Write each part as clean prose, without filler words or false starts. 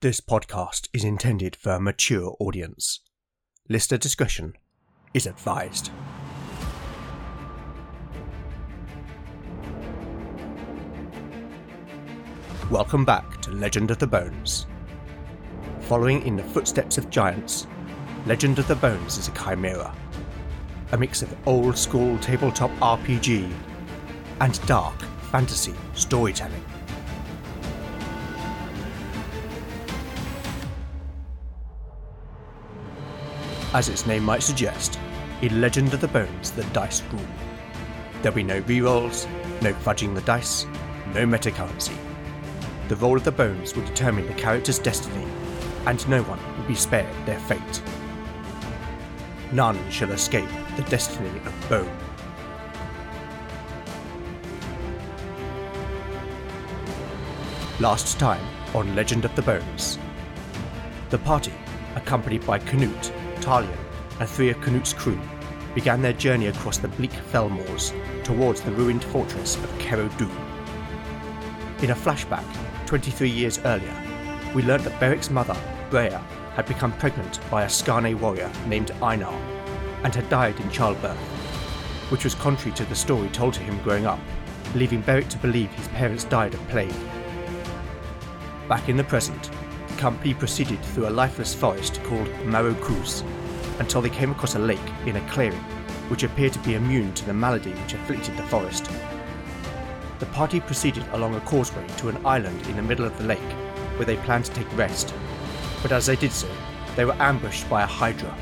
This podcast is intended for a mature audience. Listener discretion is advised. Welcome back to Legend of the Bones. Following in the footsteps of giants, Legend of the Bones is a chimera, a mix of old school tabletop RPG and dark fantasy storytelling. As its name might suggest, in Legend of the Bones, the dice rule. There'll be no rerolls, no fudging the dice, no metacurrency. The roll of the bones will determine the character's destiny, and no one will be spared their fate. None shall escape the destiny of Bone. Last time on Legend of the Bones, the party, accompanied by Canute, Talion and three of Canute's crew, began their journey across the bleak Fellmoors towards the ruined fortress of Caerau Du. In a flashback 23 years earlier, we learnt that Beric's mother, Brea, had become pregnant by a Skarne warrior named Einar and had died in childbirth, which was contrary to the story told to him growing up, leaving Beric to believe his parents died of plague. Back in the present, Kampi proceeded through a lifeless forest called Maroc Rus until they came across a lake in a clearing which appeared to be immune to the malady which afflicted the forest. The party proceeded along a causeway to an island in the middle of the lake where they planned to take rest, but as they did so, they were ambushed by a hydra.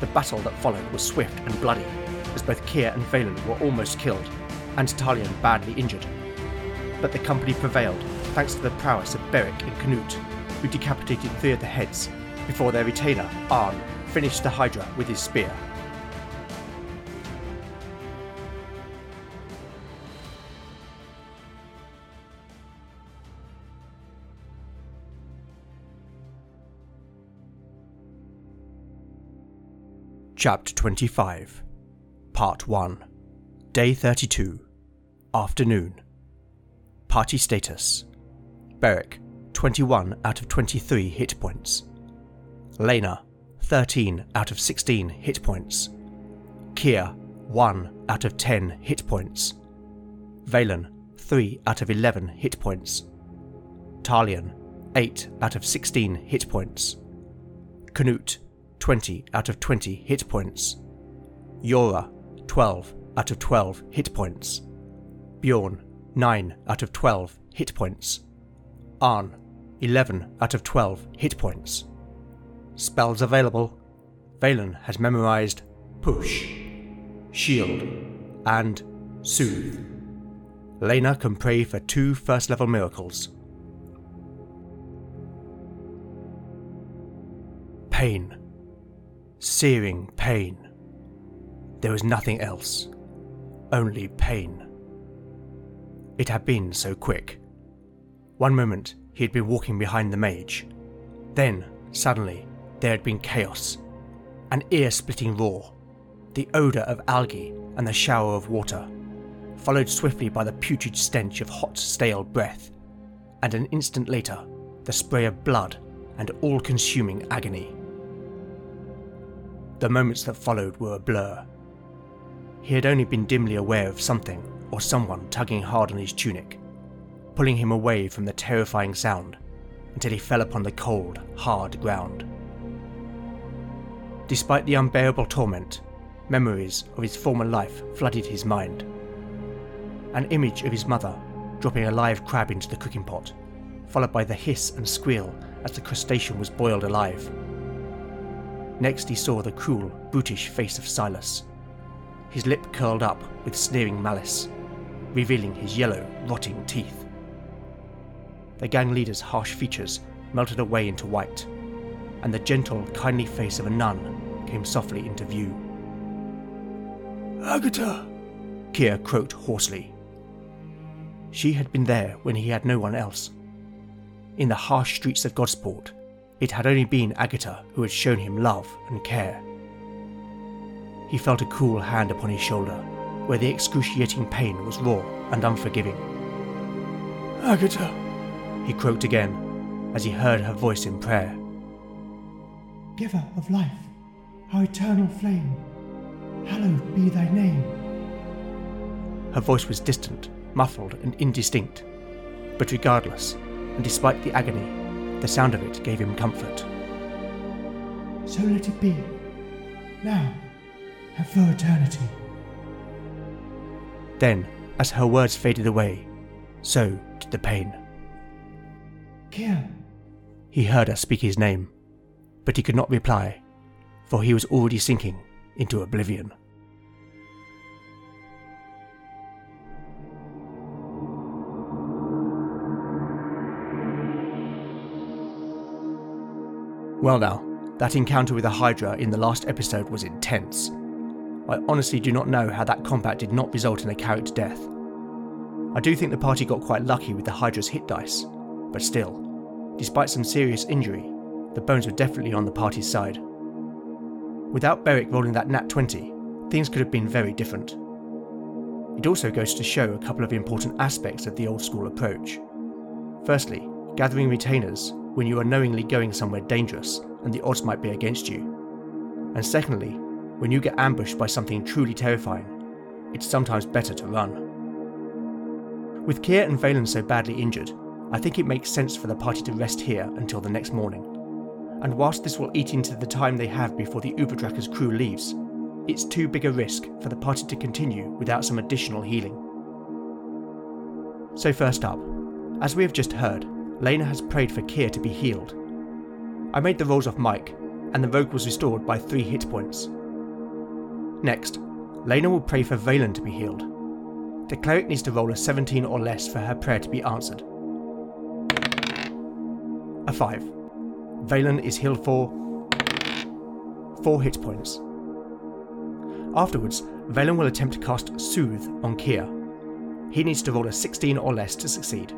The battle that followed was swift and bloody, as both Kier and Valen were almost killed and Talion badly injured, but the company prevailed thanks to the prowess of Beric and Knut, who decapitated three of the heads before their retainer, Arn, finished the hydra with his spear. Chapter 25, Part 1, Day 32, Afternoon. Party status: Beric, 21 out of 23 hit points. Lena, 13 out of 16 hit points. Kier, 1 out of 10 hit points. Valen, 3 out of 11 hit points. Talion, 8 out of 16 hit points. Canute, 20 out of 20 hit points. Yora, 12 out of 12 hit points. Bjorn, 9 out of 12 hit points. Arn, 11 out of 12 hit points. Spells available: Valen has memorised Push, Shield, and Soothe. Lena can pray for 2 first level miracles. Pain. Searing pain. There was nothing else. Only pain. It had been so quick. One moment he had been walking behind the mage. Then, suddenly, there had been chaos. An ear-splitting roar, the odour of algae and the shower of water, followed swiftly by the putrid stench of hot, stale breath, and an instant later, the spray of blood and all-consuming agony. The moments that followed were a blur. He had only been dimly aware of something or someone tugging hard on his tunic, pulling him away from the terrifying sound until he fell upon the cold, hard ground. Despite the unbearable torment, memories of his former life flooded his mind. An image of his mother dropping a live crab into the cooking pot, followed by the hiss and squeal as the crustacean was boiled alive. Next he saw the cruel, brutish face of Silas, his lip curled up with sneering malice, revealing his yellow, rotting teeth. The gang leader's harsh features melted away into white, and the gentle, kindly face of a nun came softly into view. "Agatha!" Kier croaked hoarsely. She had been there when he had no one else. In the harsh streets of Godsport, it had only been Agatha who had shown him love and care. He felt a cool hand upon his shoulder, where the excruciating pain was raw and unforgiving. "Agatha!" he croaked again, as he heard her voice in prayer. Giver of life, our eternal flame, hallowed be thy name. Her voice was distant, muffled and indistinct, but regardless, and despite the agony, the sound of it gave him comfort. So let it be, now and for eternity. Then, as her words faded away, so did the pain. Kier. He heard her speak his name, but he could not reply, for he was already sinking into oblivion. Well now, that encounter with the Hydra in the last episode was intense. I honestly do not know how that combat did not result in a character death. I do think the party got quite lucky with the Hydra's hit dice, but still, despite some serious injury, the bones were definitely on the party's side. Without Beric rolling that nat 20, things could have been very different. It also goes to show a couple of important aspects of the old school approach. Firstly, gathering retainers when you are knowingly going somewhere dangerous and the odds might be against you. And secondly, when you get ambushed by something truly terrifying, it's sometimes better to run. With Kier and Valen so badly injured, I think it makes sense for the party to rest here until the next morning. And whilst this will eat into the time they have before the Uberdrakker's crew leaves, it's too big a risk for the party to continue without some additional healing. So first up, as we have just heard, Lena has prayed for Kier to be healed. I made the rolls off mic, and the rogue was restored by 3 hit points. Next, Lena will pray for Valen to be healed. The cleric needs to roll a 17 or less for her prayer to be answered. A 5. Valen is healed for 4 hit points. Afterwards, Valen will attempt to cast Soothe on Kier. He needs to roll a 16 or less to succeed.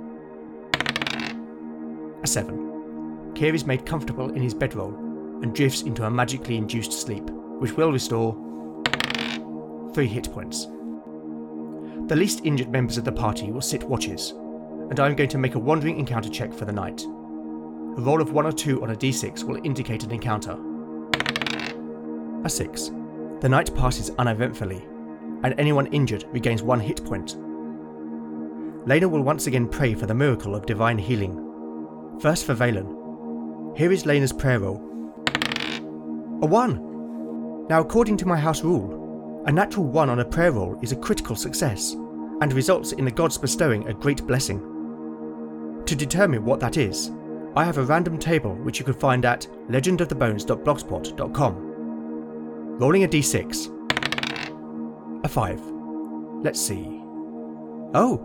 A 7. Kier is made comfortable in his bedroll and drifts into a magically induced sleep, which will restore 3 hit points. The least injured members of the party will sit watches, and I am going to make a wandering encounter check for the night. A roll of 1 or 2 on a d6 will indicate an encounter. A 6. The night passes uneventfully, and anyone injured regains 1 hit point. Lena will once again pray for the miracle of divine healing. First for Valen. Here is Lena's prayer roll. A 1! Now according to my house rule, a natural 1 on a prayer roll is a critical success, and results in the gods bestowing a great blessing. To determine what that is, I have a random table which you can find at legendofthebones.blogspot.com. Rolling a d6. A 5. Let's see. Oh!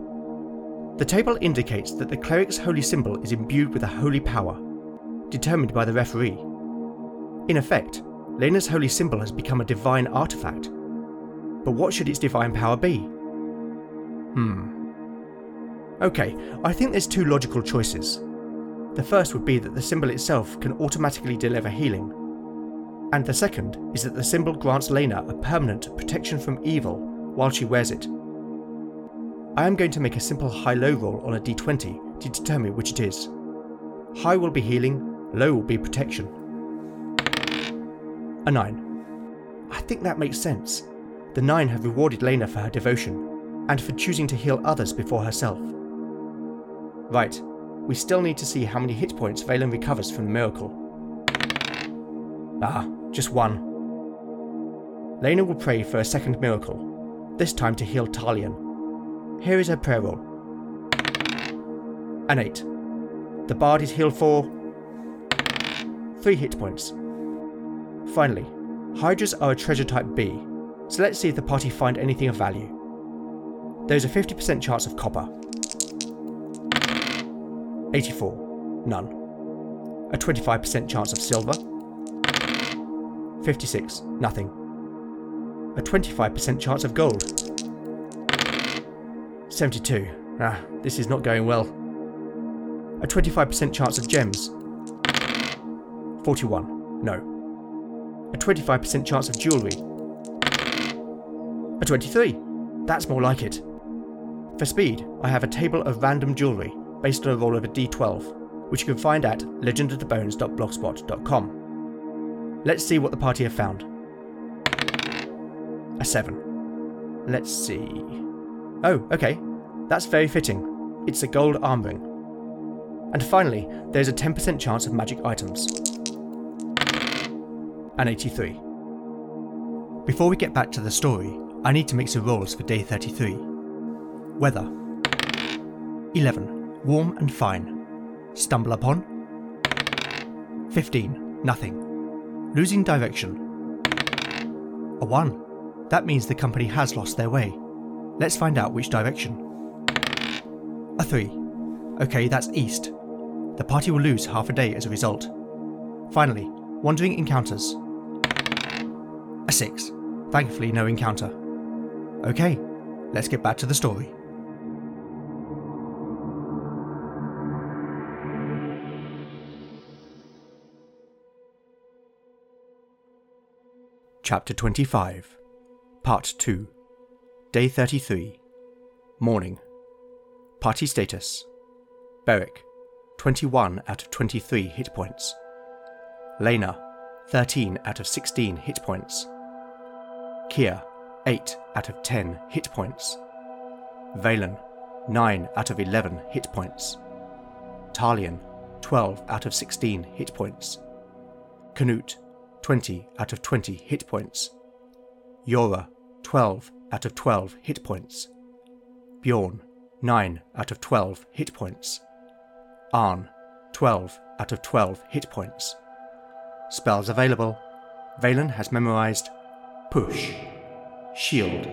The table indicates that the cleric's holy symbol is imbued with a holy power, determined by the referee. In effect, Lena's holy symbol has become a divine artifact. But what should its divine power be? Okay, I think there's 2 logical choices. The first would be that the symbol itself can automatically deliver healing. And the second is that the symbol grants Lena a permanent protection from evil while she wears it. I am going to make a simple high-low roll on a d20 to determine which it is. High will be healing, low will be protection. A 9. I think that makes sense. The 9 have rewarded Lena for her devotion, and for choosing to heal others before herself. Right, we still need to see how many hit points Valen recovers from the miracle. Just 1. Lena will pray for a second miracle, this time to heal Talion. Here is her prayer roll. An 8. The bard is healed for 3 hit points. Finally, Hydras are a treasure type B, so let's see if the party find anything of value. There's a 50% chance of copper. 84. None. A 25% chance of silver. 56. Nothing. A 25% chance of gold. 72. This is not going well. A 25% chance of gems. 41. No. A 25% chance of jewellery. A 23. That's more like it. For speed, I have a table of random jewellery based on a roll of a d12, which you can find at legendofthebones.blogspot.com. Let's see what the party have found. A 7. Let's see. Oh, okay. That's very fitting. It's a gold arm ring. And finally, there's a 10% chance of magic items. An 83. Before we get back to the story, I need to make some rolls for day 33. Weather. 11. Warm and fine. Stumble upon. 15. Nothing. Losing direction. A 1. That means the company has lost their way. Let's find out which direction. A 3. Okay, that's east. The party will lose half a day as a result. Finally, wandering encounters. A 6. Thankfully, no encounter. Okay, let's get back to the story. Chapter 25, Part 2, Day 33, Morning. Party status: Beric, 21 out of 23 hit points. Lena, 13 out of 16 hit points. Kier, 8 out of 10 hit points. Valen, 9 out of 11 hit points. Talion, 12 out of 16 hit points. Canute, 20 out of 20 hit points. Yora, 12 out of 12 hit points. Bjorn, 9 out of 12 hit points. Arn, 12 out of 12 hit points. Spells available. Valen has memorised Push, Shield,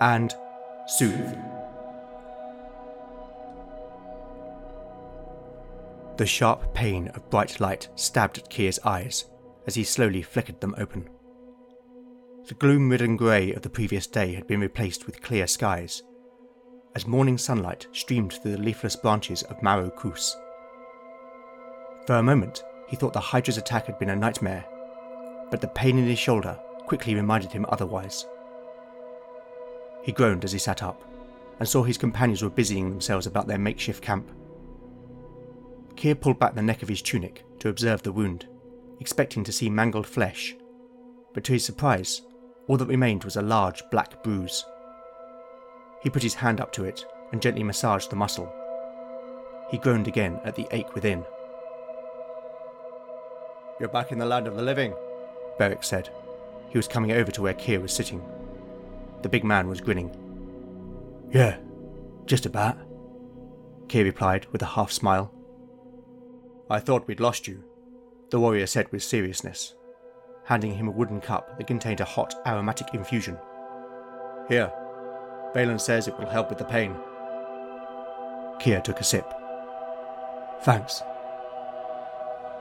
and Soothe. The sharp pain of bright light stabbed at Kier's eyes as he slowly flickered them open. The gloom-ridden grey of the previous day had been replaced with clear skies, as morning sunlight streamed through the leafless branches of Maroc Rus. For a moment, he thought the Hydra's attack had been a nightmare, but the pain in his shoulder quickly reminded him otherwise. He groaned as he sat up, and saw his companions were busying themselves about their makeshift camp. Kier pulled back the neck of his tunic to observe the wound, expecting to see mangled flesh, but to his surprise, all that remained was a large black bruise. He put his hand up to it and gently massaged the muscle. He groaned again at the ache within. "You're back in the land of the living," Beric said. He was coming over to where Kier was sitting. The big man was grinning. "Yeah, just about," Kier replied with a half-smile. "I thought we'd lost you," the warrior said with seriousness, handing him a wooden cup that contained a hot, aromatic infusion. "Here, Valen says it will help with the pain." Kier took a sip. "Thanks."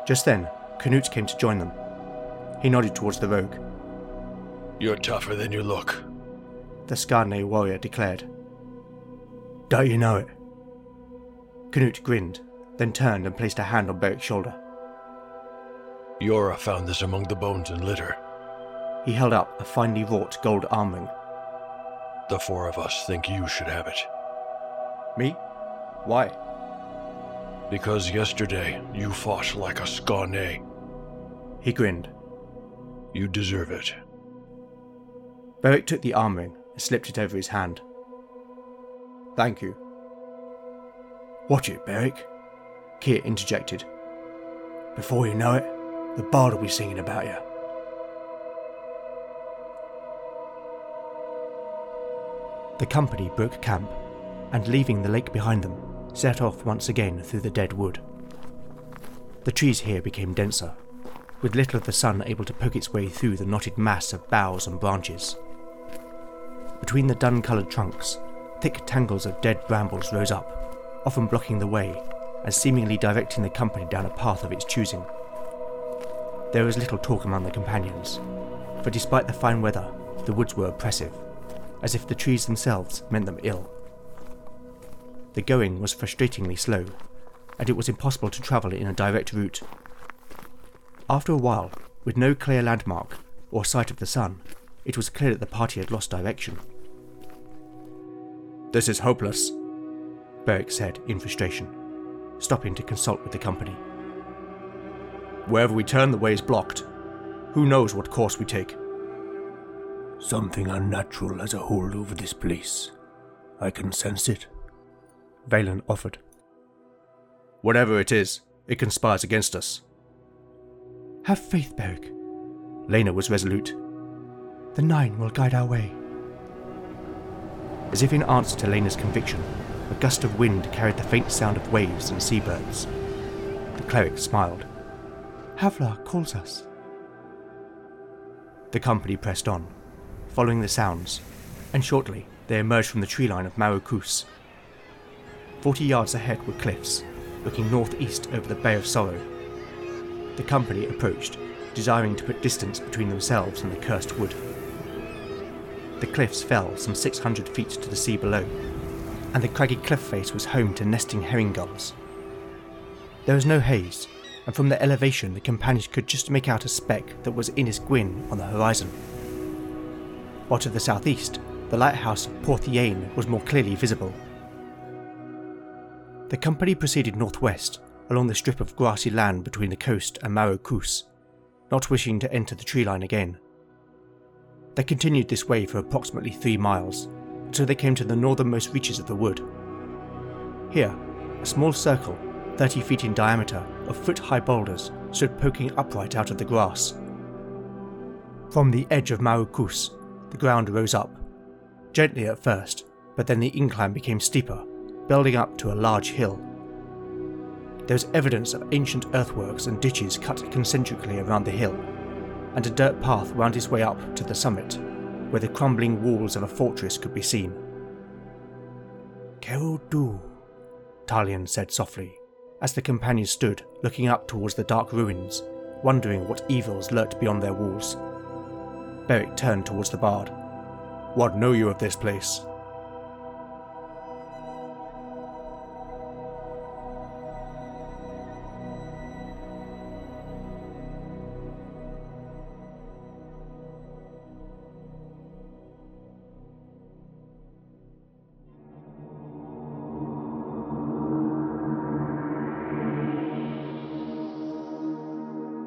Just then, Knut came to join them. He nodded towards the rogue. "You're tougher than you look," the Skarne warrior declared. "Don't you know it?" Knut grinned, then turned and placed a hand on Beric's shoulder. "Yora found this among the bones and litter." He held up a finely wrought gold arm ring. "The four of us think you should have it." "Me? Why?" "Because yesterday you fought like a Skarne." He grinned. "You deserve it." Beric took the arm ring and slipped it over his hand. "Thank you." "Watch it, Beric," Kier interjected. "Before you know it, the bard will be singing about you." The company broke camp, and leaving the lake behind them, set off once again through the dead wood. The trees here became denser, with little of the sun able to poke its way through the knotted mass of boughs and branches. Between the dun-coloured trunks, thick tangles of dead brambles rose up, often blocking the way and seemingly directing the company down a path of its choosing. There was little talk among the companions, for despite the fine weather, the woods were oppressive, as if the trees themselves meant them ill. The going was frustratingly slow, and it was impossible to travel in a direct route. After a while, with no clear landmark or sight of the sun, it was clear that the party had lost direction. "This is hopeless," Beric said in frustration. stopping to consult with the company. Wherever we turn, the way is blocked. Who knows what course we take? Something unnatural has a hold over this place. I can sense it, Valen offered. Whatever it is, it conspires against us. Have faith, Beric. Lena was resolute. The Nine will guide our way. As if in answer to Lena's conviction, a gust of wind carried the faint sound of waves and seabirds. The cleric smiled. Havlar calls us. The company pressed on, following the sounds, and shortly they emerged from the tree line of Maroc Rus. 40 yards ahead were cliffs, looking northeast over the Bay of Sorrow. The company approached, desiring to put distance between themselves and the cursed wood. The cliffs fell some 600 feet to the sea below, and the craggy cliff face was home to nesting herring gulls. There was no haze, and from their elevation the companions could just make out a speck that was Ynys Gwyn on the horizon. While to the southeast, the lighthouse of Porthyane was more clearly visible. The company proceeded northwest, along the strip of grassy land between the coast and Maroc Rus, not wishing to enter the tree line again. They continued this way for approximately 3 miles, until they came to the northernmost reaches of the wood. Here, a small circle, 30 feet in diameter, of foot-high boulders stood poking upright out of the grass. From the edge of Maroc Rus, the ground rose up, gently at first, but then the incline became steeper, building up to a large hill. There was evidence of ancient earthworks and ditches cut concentrically around the hill, and a dirt path wound its way up to the summit, where the crumbling walls of a fortress could be seen. Caerau Du, Talion said softly, as the companions stood looking up towards the dark ruins, wondering what evils lurked beyond their walls. Beric turned towards the bard. What know you of this place?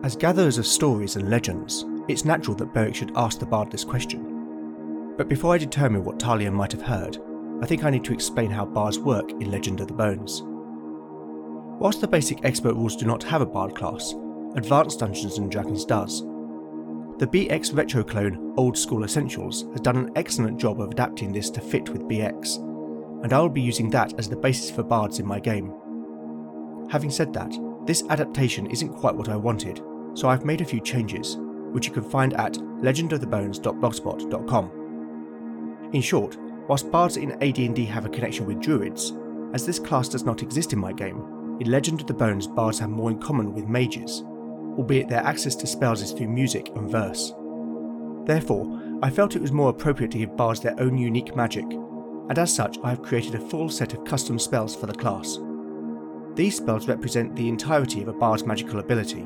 As gatherers of stories and legends, it's natural that Beric should ask the bard this question. But before I determine what Talion might have heard, I think I need to explain how bards work in Legend of the Bones. Whilst the basic expert rules do not have a bard class, Advanced Dungeons & Dragons does. The BX retro clone Old School Essentials has done an excellent job of adapting this to fit with BX, and I will be using that as the basis for bards in my game. Having said that, this adaptation isn't quite what I wanted, so I've made a few changes, which you can find at legendofthebones.blogspot.com. In short, whilst bards in AD&D have a connection with druids, as this class does not exist in my game, in Legend of the Bones bards have more in common with mages, albeit their access to spells is through music and verse. Therefore, I felt it was more appropriate to give bards their own unique magic, and as such I have created a full set of custom spells for the class. These spells represent the entirety of a bard's magical ability,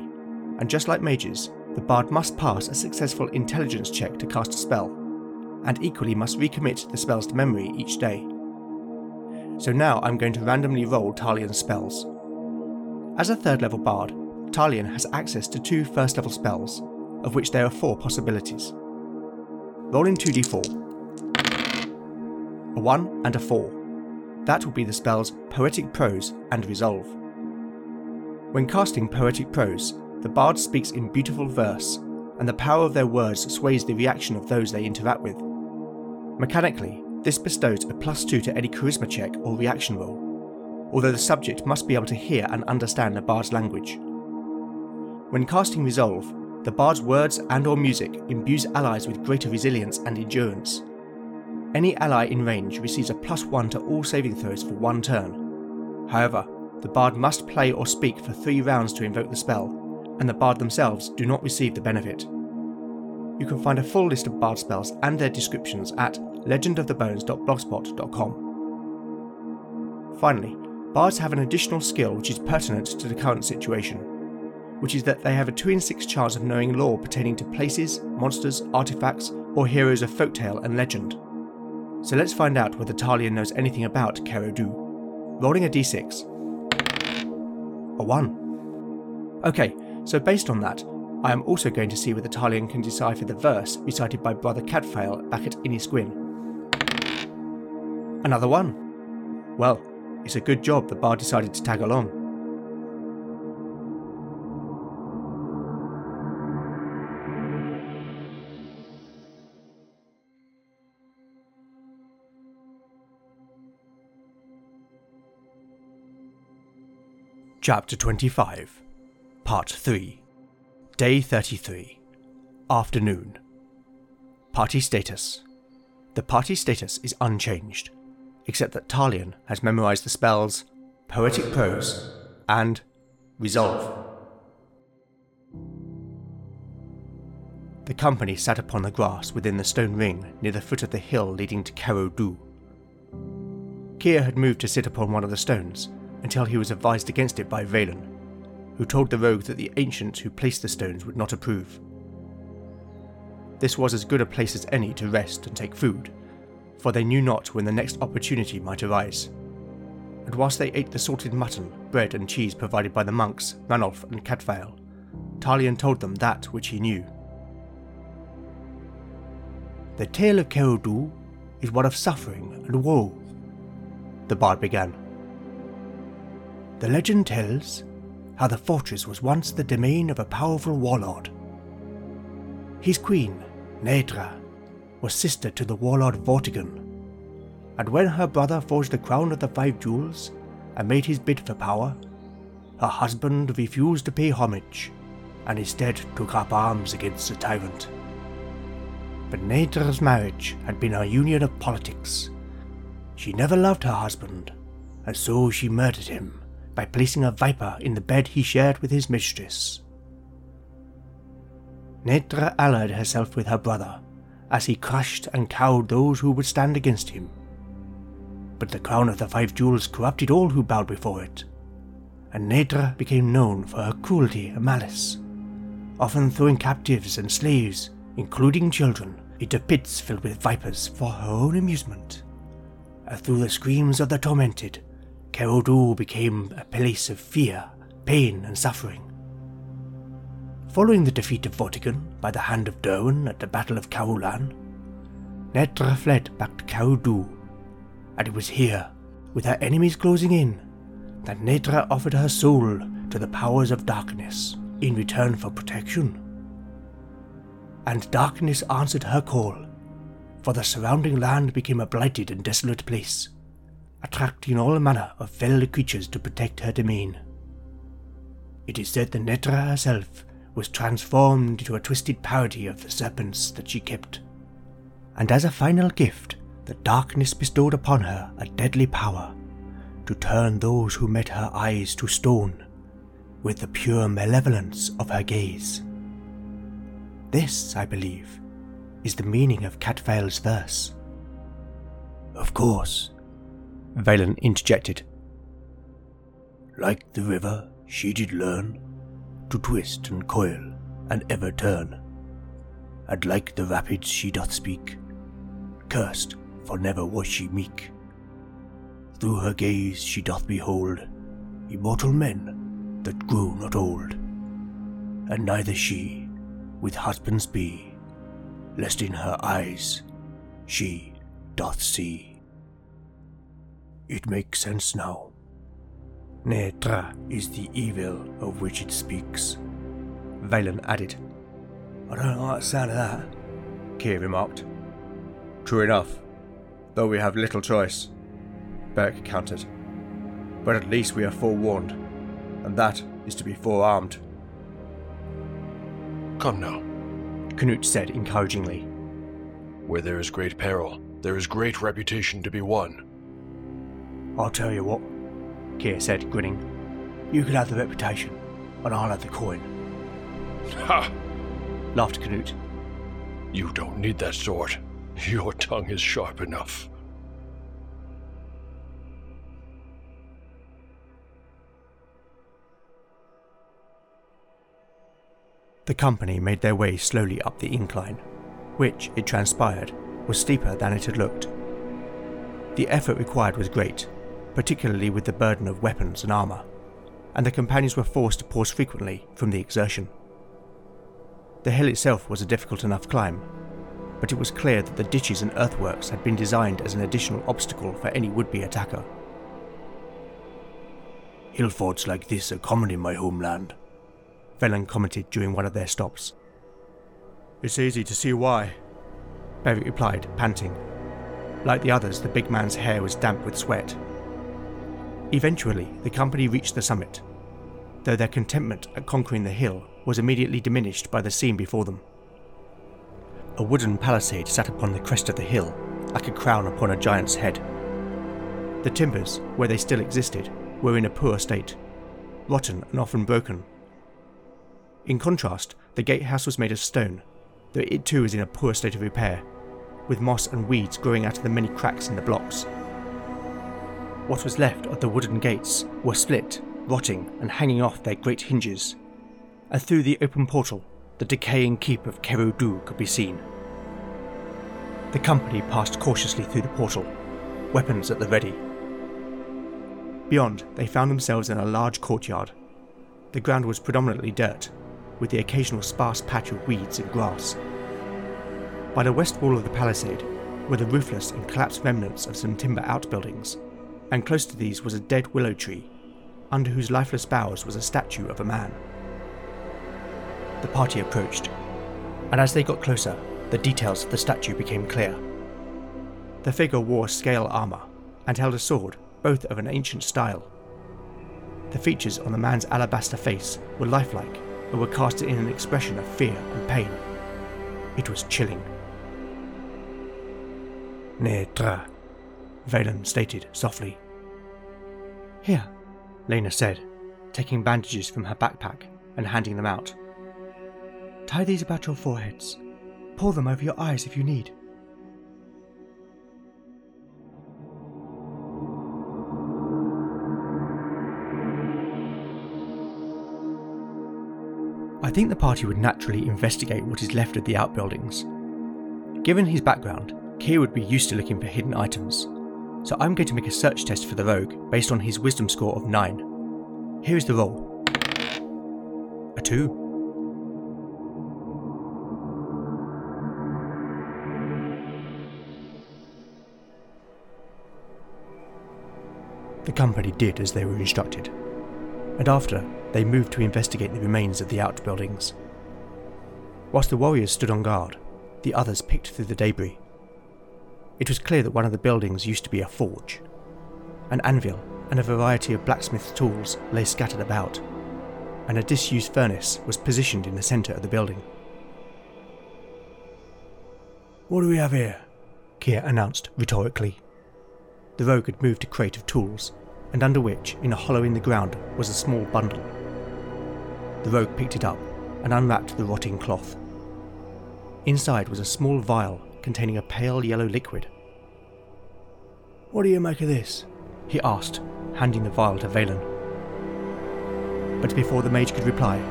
and just like mages, the bard must pass a successful intelligence check to cast a spell, and equally must recommit the spells to memory each day. So now I'm going to randomly roll Talion's spells. As a 3rd level bard, Talion has access to 2 1st level spells, of which there are 4 possibilities. Rolling 2d4. A 1 and a 4. That will be the spells Poetic Prose and Resolve. When casting Poetic Prose, the bard speaks in beautiful verse, and the power of their words sways the reaction of those they interact with. Mechanically, this bestows a +2 to any charisma check or reaction roll, although the subject must be able to hear and understand the bard's language. When casting Resolve, the bard's words and or music imbues allies with greater resilience and endurance. Any ally in range receives a +1 to all saving throws for 1 turn. However, the bard must play or speak for 3 rounds to invoke the spell, and the bard themselves do not receive the benefit. You can find a full list of bard spells and their descriptions at legendofthebones.blogspot.com. Finally, bards have an additional skill which is pertinent to the current situation, which is that they have a 2 in 6 chance of knowing lore pertaining to places, monsters, artifacts, or heroes of folktale and legend. So let's find out whether Talion knows anything about Caerau Du. Rolling a d6. A 1. Okay, so based on that, I am also going to see whether Talion can decipher the verse recited by Brother Cadfael back at Ynys Gwyn. Another 1. Well, it's a good job the bard decided to tag along. Chapter 25, Part 3, Day 33, Afternoon. Party status. The party status is unchanged, except that Talion has memorised the spells Poetic Prose and Resolve. The company sat upon the grass within the stone ring near the foot of the hill leading to Caerau Du. Kier had moved to sit upon one of the stones, until he was advised against it by Valen, who told the rogue that the ancients who placed the stones would not approve. This was as good a place as any to rest and take food, for they knew not when the next opportunity might arise. And whilst they ate the salted mutton, bread and cheese provided by the monks, Manolf and Cadfael, Talion told them that which he knew. "The tale of Caerau Du is one of suffering and woe," the bard began. "The legend tells how the fortress was once the domain of a powerful warlord. His queen, Nedra, was sister to the warlord Vortigern, and when her brother forged the crown of the 5 jewels and made his bid for power, her husband refused to pay homage and instead took up arms against the tyrant. But Nedra's marriage had been a union of politics. She never loved her husband, and so she murdered him by placing a viper in the bed he shared with his mistress. Nedra allied herself with her brother, as he crushed and cowed those who would stand against him. But the crown of the 5 jewels corrupted all who bowed before it, and Nedra became known for her cruelty and malice, often throwing captives and slaves, including children, into pits filled with vipers for her own amusement. And through the screams of the tormented, Caerau Du became a place of fear, pain and suffering. Following the defeat of Vortigern by the hand of Derwin at the Battle of Caroulan, Nedra fled back to Caerau Du, and it was here, with her enemies closing in, that Nedra offered her soul to the powers of darkness in return for protection. And darkness answered her call, for the surrounding land became a blighted and desolate place, attracting all manner of fell creatures to protect her domain. It is said that Nedra herself was transformed into a twisted parody of the serpents that she kept, and as a final gift, the darkness bestowed upon her a deadly power to turn those who met her eyes to stone with the pure malevolence of her gaze. This, I believe, is the meaning of Cadfael's verse." "Of course," Valen interjected. "Like the river, she did learn to twist and coil and ever turn, and like the rapids she doth speak, cursed for never was she meek. Through her gaze she doth behold immortal men that grew not old, and neither she with husbands be, lest in her eyes she doth see. It makes sense now. Nedra is the evil of which it speaks," Valen added. "I don't like the sound of that," Kier remarked. "True enough, though we have little choice," Beric countered. "But at least we are forewarned, and that is to be forearmed." "Come now," Knut said encouragingly. "Where there is great peril, there is great reputation to be won." "I'll tell you what," Kier said, grinning. "You can have the reputation, and I'll have the coin." "Ha!" laughed Canute. "You don't need that sword. Your tongue is sharp enough." The company made their way slowly up the incline, which, it transpired, was steeper than it had looked. The effort required was great, particularly with the burden of weapons and armour, and the companions were forced to pause frequently from the exertion. The hill itself was a difficult enough climb, but it was clear that the ditches and earthworks had been designed as an additional obstacle for any would-be attacker. "Hill forts like this are common in my homeland," Valen commented during one of their stops. "It's easy to see why," Beric replied, panting. Like the others, the big man's hair was damp with sweat. Eventually, the company reached the summit, though their contentment at conquering the hill was immediately diminished by the scene before them. A wooden palisade sat upon the crest of the hill, like a crown upon a giant's head. The timbers, where they still existed, were in a poor state, rotten and often broken. In contrast, the gatehouse was made of stone, though it too was in a poor state of repair, with moss and weeds growing out of the many cracks in the blocks. What was left of the wooden gates were split, rotting and hanging off their great hinges, and through the open portal, the decaying keep of Caerau Du could be seen. The company passed cautiously through the portal, weapons at the ready. Beyond, they found themselves in a large courtyard. The ground was predominantly dirt, with the occasional sparse patch of weeds and grass. By the west wall of the palisade were the roofless and collapsed remnants of some timber outbuildings, and close to these was a dead willow tree, under whose lifeless boughs was a statue of a man. The party approached, and as they got closer, the details of the statue became clear. The figure wore scale armour, and held a sword, both of an ancient style. The features on the man's alabaster face were lifelike, and were cast in an expression of fear and pain. It was chilling. "Nedra," Valen stated softly. "Here," Lena said, taking bandages from her backpack and handing them out. "Tie these about your foreheads. Pull them over your eyes if you need." I think the party would naturally investigate what is left of the outbuildings. Given his background, Kier would be used to looking for hidden items, so I'm going to make a search test for the rogue based on his wisdom score of 9. Here is the roll. A 2. The company did as they were instructed, and after, they moved to investigate the remains of the outbuildings. Whilst the warriors stood on guard, the others picked through the debris. It was clear that one of the buildings used to be a forge. An anvil and a variety of blacksmith tools lay scattered about, and a disused furnace was positioned in the centre of the building. "What do we have here?" Kier announced rhetorically. The rogue had moved a crate of tools, and under which, in a hollow in the ground, was a small bundle. The rogue picked it up and unwrapped the rotting cloth. Inside was a small vial containing a pale yellow liquid. "What do you make of this?" he asked, handing the vial to Valen. But before the mage could reply,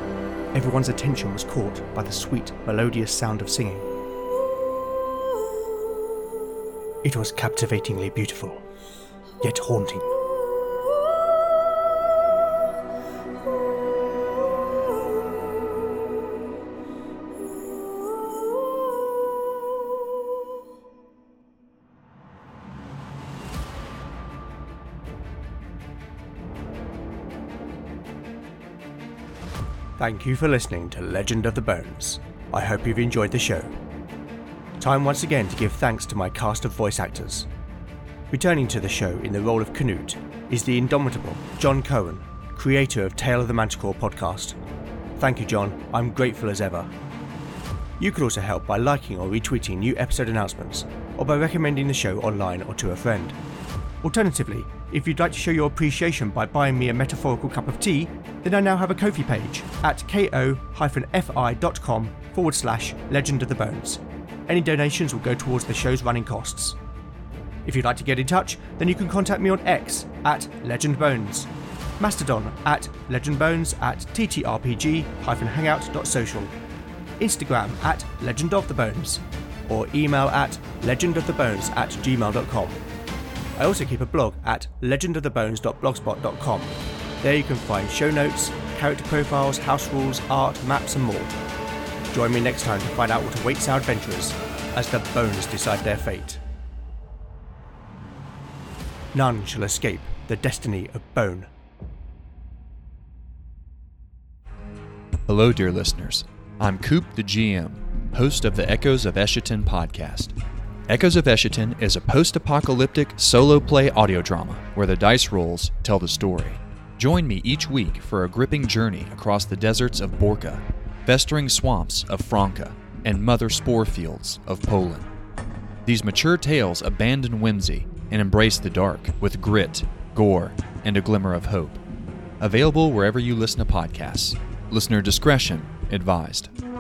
everyone's attention was caught by the sweet, melodious sound of singing. It was captivatingly beautiful, yet haunting. Thank you for listening to Legend of the Bones. I hope you've enjoyed the show. Time once again to give thanks to my cast of voice actors. Returning to the show in the role of Canute is the indomitable John Cohen, creator of Tale of the Manticore podcast. Thank you, John. I'm grateful as ever. You could also help by liking or retweeting new episode announcements, or by recommending the show online or to a friend. Alternatively, if you'd like to show your appreciation by buying me a metaphorical cup of tea, then I now have a Ko-fi page at ko-fi.com/Legend of the Bones. Any donations will go towards the show's running costs. If you'd like to get in touch, then you can contact me on X at Legend Bones, Mastodon at Legend Bones at ttrpg-hangout.social, Instagram at Legend of the Bones, or email at legendofthebones@gmail.com. I also keep a blog at legendofthebones.blogspot.com, There you can find show notes, character profiles, house rules, art, maps and more. Join me next time to find out what awaits our adventurers as the bones decide their fate. None shall escape the destiny of bone. Hello, dear listeners. I'm Coop the GM, host of the Echoes of Esheton podcast. Echoes of Esheton is a post-apocalyptic solo play audio drama where the dice rolls tell the story. Join me each week for a gripping journey across the deserts of Borka, festering swamps of Franca, and mother spore fields of Poland. These mature tales abandon whimsy and embrace the dark with grit, gore, and a glimmer of hope. Available wherever you listen to podcasts. Listener discretion advised.